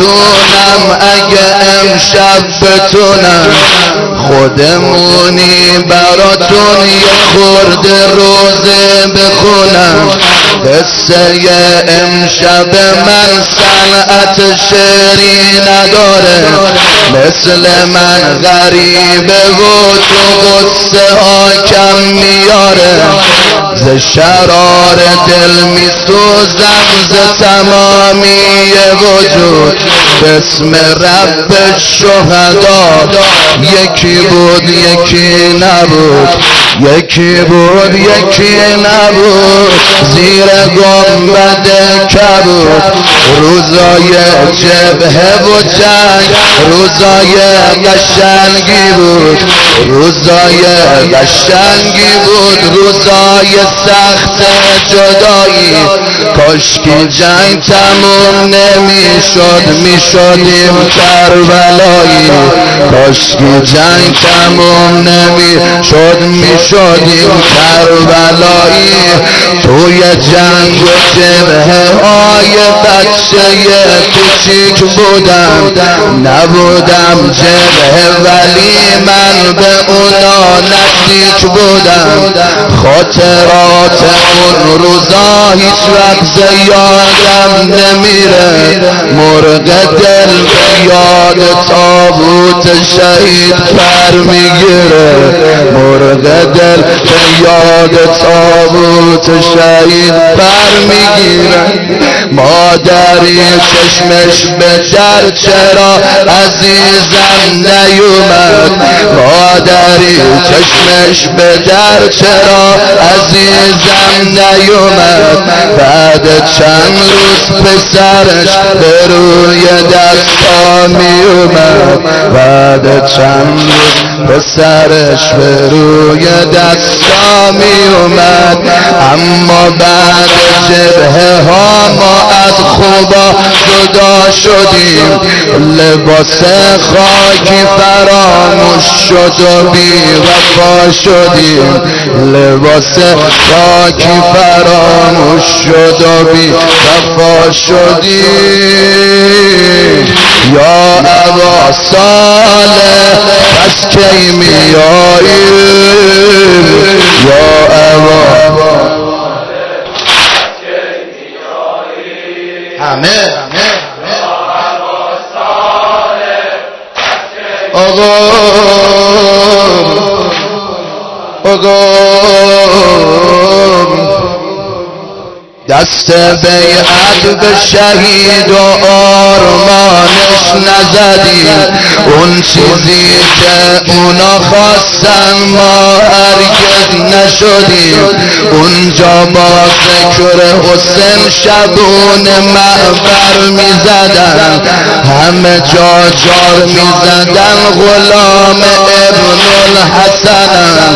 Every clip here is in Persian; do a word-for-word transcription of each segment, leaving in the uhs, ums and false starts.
بتونم اگه امشب بتونم خودمونی براتون یه خورده روزه بخونم. قصه امشب من صنعت شعری نداره، مثل من غریبه و تو قصه ها کم میاره. ز شرار دل میسوزم ز تمامی وجود، بسم رب شهدا یکی بود یکی نبود، یکی بود یکی نبود، زیر گنبد کبود. روزای جبهه و جنگ روزای قشنگی بود، روزای قشنگی بود، روزای سخت جدایی. کاشکی جنگ تموم نمیشد میشدیم کربلایی، کاشکی جنگ تموم نمیشد میشدیم کربلایی. توی جنگ و جبهه های بچه کوچیک بودم، نبودم جبهه ولی من به اونا نزدیک بودم. خاطرات اون روزا هیچ وقت یادم نمیره، مرغ دل به یاد تابوت شهید پر میگیره، مرغ دل به یاد تابوت شهید پر میگیره. مادری چشمش بچر چرا عزیزم نیومد، مادری چشمش بچر چرا عزیزم نیومد. بعد چند روز پسرش به روی دستا میومد، بعد چند روز پسرش به روی دستا میومد. اما بعد جبهه ها ما از خوبا جدا شدیم، لباس خاکی فراموش شد و بی وفا شدیم، لباس خاکی فراموش شد و بی وفا شدیم. یا ابا صالح پس کی میایی، یا ابا همه آقا آقا دست بیعت به شهید و آرمانش نزدیم. اون چیزی که اونا خواستن ما هرگز نشدیم. اونجا با ذکر حسین شبون معبر میزدن، همه جا جار میزدن غلام ابن الحسنن.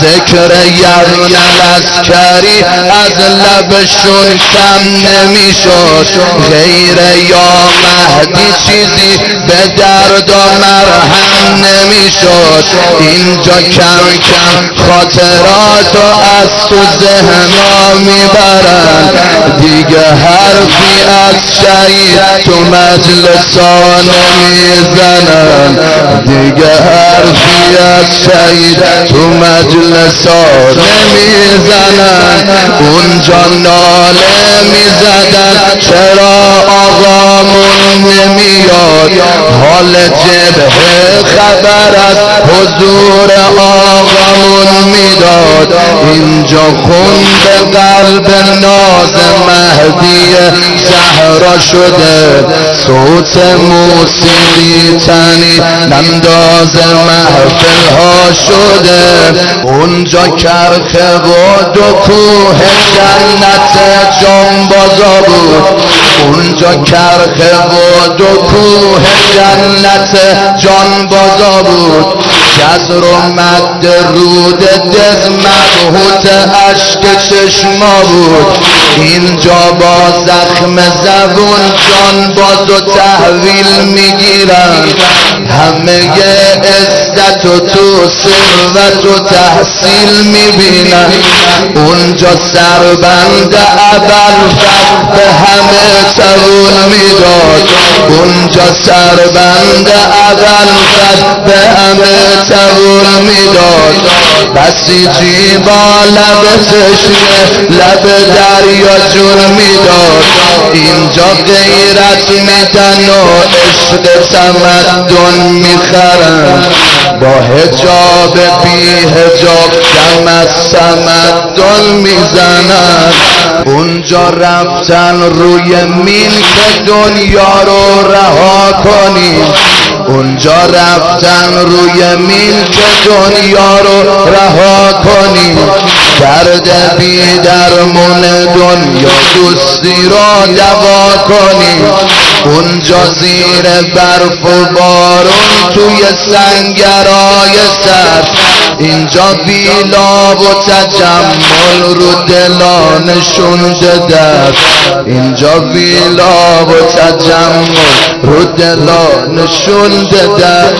ذکر یزن لسکری از لبشون کم نمیشد، غیر یا مهدی چیزی به درد و مرهم نمیشد. اینجا کم کم خاطراتو از تو ذهنا میبرن، دیگه حرفی از شهید تو مجلسا نمیزنن، دیگه حرفی از شهید تو مجلسا نمیزنن. اونجا ناله میزدن چرا آقامون نمیاد، حال جبهه خبر از حضور آقامون میداد. اینجا خون به قلب ناز مهدی زهرا شده، صوت موسیقی تنی ننداز محفل ها شده. اونجا کرخه و دو کوه جنت جنبازا بود، اونجا کرخه و دو کوه جنت جنبازا بود. جزر و مد رود دز مبهوت عشق چشما بود. اینجا با زخم زبون جانباز و تحویل میگیرن، همه عزت مدت تو ثروت و تحصیل میبینم، اونجا سربند ابوالفضل به همه تاون میداد، اونجا سربند ابوالفضل به همه تاون میداد. بسی جیبا لب تشنه لب دریا جون میداد، اینجا غیرت میدن و عشق تمدن میخرن، با حجاب بی حجاب کم از تمدن میزنن. اونجا رفتن روی میل که دنیا رو رها کنی، اونجا رفتن روی میل که دنیا رو رها کنی. کرده بی درمون دنیا دوستی رو دوا کنی، اونجا زیر برف و بارون توی سنگرهای سرد، اینجا بیلا و تجمل رو دلا نشونده در، اینجا بیلا و تجمل رو دلا نشونده در.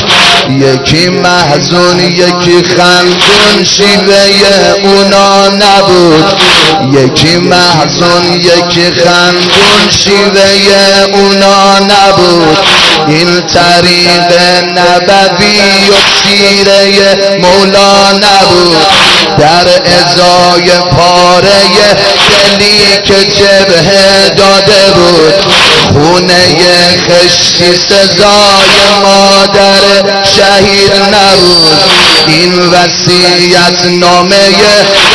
یکی محزون یکی خندون شیوه اونا نبود، یکی محزون یکی خندون شیوه اونا نبود. این طریق نبوی و سیره مولا نبود، در ازای پاره دلی که جبهه داده بود، خونه خشتی سزای مادر شهید نبود. این وصیت نامه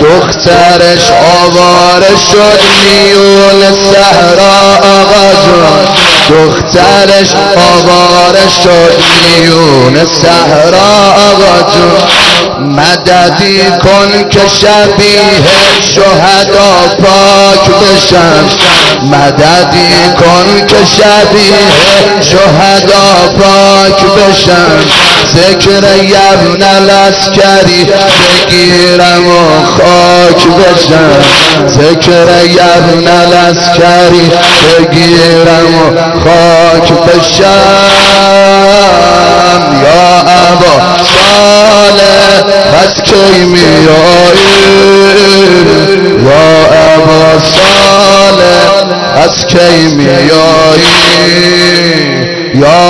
دخترش آواره شد میون صحرا آقا جون، دخترش آواره شد میون صحرا آقا جون. مددی کن که شبیه شهدا پاک بشم، مددی کن که شبیه شهدا پاک بشم، ذکر یمن لسکری بگیرم و خاک بشم، ذکر یمن لسکری بگیرم و خاک بشم. یا ابا صالح بس کی میایی، یا ابا صالح بس کی میایی، یا